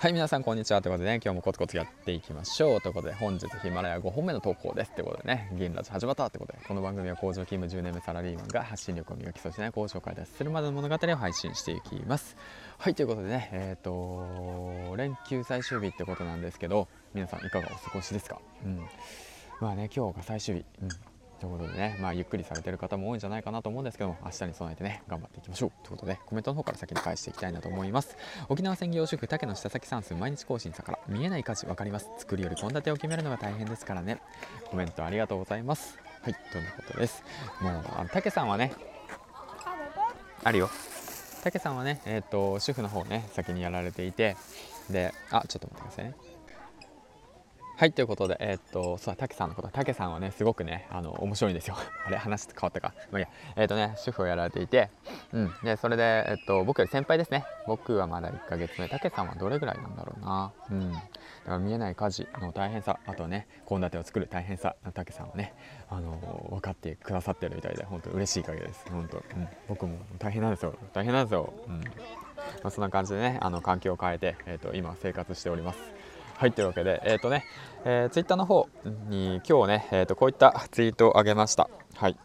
はい、皆さんこんにちはということでね、今日もコツコツやっていきましょうということで、本日ヒマラヤ5本目の投稿ですということでね、銀ラジ始まったということで、この番組は工場勤務10年目サラリーマンが発信力を磨き、そしてね、交渉から脱出するまでの物語を配信していきます。はい、ということでね、連休最終日ってことなんですけど、皆さんいかがお過ごしですか？まあね、今日が最終日、ということでね、ゆっくりされてる方も多いんじゃないかなと思うんですけども、明日に備えてね、頑張っていきましょうということで、コメントの方から先に返していきたいなと思います。沖縄専業主婦竹野下崎さんす毎日更新さから、見えない家事わかります、作りより献立を決めるのが大変ですからね。コメントありがとうございます。はい、ということです。もう竹さんはね、あるよ、竹さんはね、主婦の方ね先にやられていて、で、ちょっと待ってくださいね。はい、ということで、たけさんのこと、たけさんはね、すごくね、面白いんですよ。あれ、話変わったか。まあ、いや、主婦をやられていて、で、それで、僕より先輩ですね。僕はまだ1ヶ月目。たけさんはどれぐらいなんだろうな。だから見えない家事の大変さ、あとはね、献立を作る大変さ、たけさんはね、分かってくださってるみたいで、本当嬉しい限りです。本当、僕も大変なんですよ。大変なんですよ。そんな感じでね、環境を変えて、今生活しております。はい、というわけで、ツイッターの方に今日ね、こういったツイートをあげました。はい。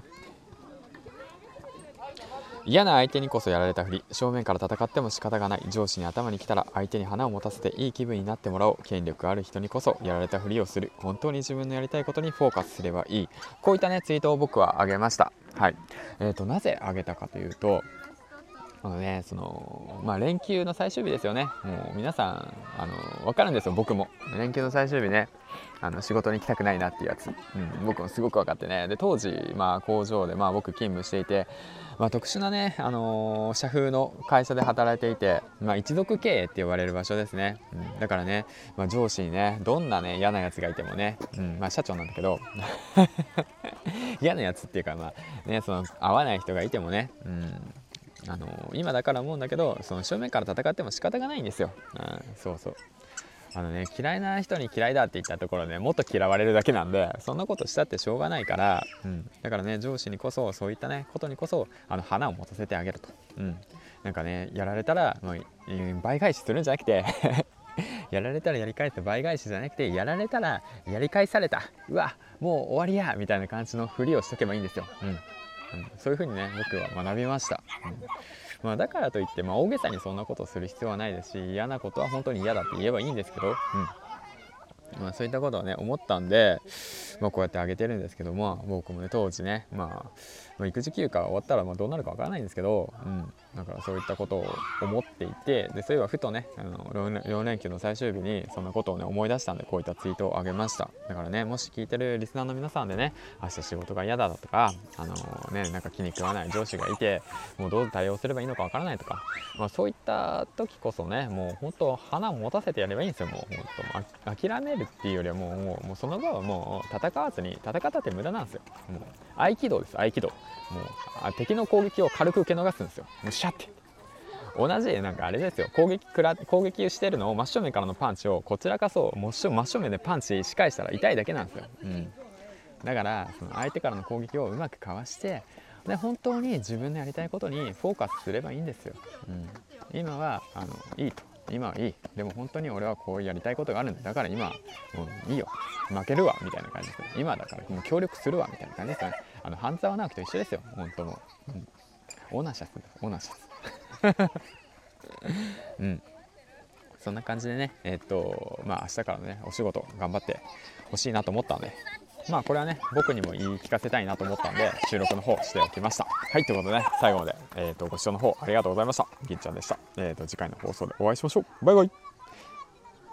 嫌な相手にこそやられたふり、正面から戦っても仕方がない、上司に頭に来たら相手に花を持たせていい気分になってもらおう、権力ある人にこそやられたふりをする、本当に自分のやりたいことにフォーカスすればいい、こういったねツイートを僕はあげました。はい。なぜあげたかというと、連休の最終日ですよね。もう皆さん分かるんですよ。僕も連休の最終日ね、仕事に行きたくないなっていうやつ、僕もすごく分かってね。で、当時、工場で、僕勤務していて、特殊なね、社風の会社で働いていて、一族経営って呼ばれる場所ですね。だからね、上司にね、どんなね嫌なやつがいてもね、社長なんだけど嫌なやつっていうか、合わない人がいてもね、今だから思うんだけど、その正面から戦っても仕方がないんですよ。嫌いな人に嫌いだって言ったところね、もっと嫌われるだけなんで、そんなことしたってしょうがないから、だからね、上司にこそ、そういったねことにこそ花を持たせてあげると、なんかね、やられたら倍返しするんじゃなくてやられたらやり返す倍返しじゃなくて、やられたらやり返された、うわもう終わりやみたいな感じのふりをしとけばいいんですよ。そういう風にね、僕は学びました。だからといって、大げさにそんなことをする必要はないですし、嫌なことは本当に嫌だって言えばいいんですけど、そういったことをね思ったんで、こうやってあげてるんですけども、僕もね当時ね、育児休暇が終わったらどうなるかわからないんですけど、だからそういったことを思っていて、で、そういえばふとね、4連休の最終日にそんなことをね思い出したんで、こういったツイートをあげました。だからね、もし聞いてるリスナーの皆さんでね、明日仕事が嫌だとか、なんか気に食わない上司がいて、もうどう対応すればいいのかわからないとか、そういった時こそね、もう本当花を持たせてやればいいんですよ。もう本当諦めるっていうよりは、もうその場はもう戦わずに、戦ったって無駄なんですよ。もう合気道です、合気道。敵の攻撃を軽く受け逃すんですよ。もうシャッて同じ、なんかあれですよ、攻撃してるのを真正面からのパンチをこちらかそう真正面でパンチし返したら痛いだけなんですよ。だからその相手からの攻撃をうまくかわして、で、本当に自分のやりたいことにフォーカスすればいいんですよ。今はいいと、今はいい、でも本当に俺はこうやりたいことがあるんだ、だから今もういいよ、負けるわみたいな感じです。今だからもう協力するわみたいな感じですよね。半沢直樹と一緒ですよ、本当の、オーナーシャス、オーナーシャスそんな感じでね、明日からのねお仕事頑張ってほしいなと思ったんで、これはね僕にも言い聞かせたいなと思ったんで、収録の方しておきました。はい、ということでね、最後まで、ご視聴の方ありがとうございました。銀ちゃんでした。次回の放送でお会いしましょう。バイバイ。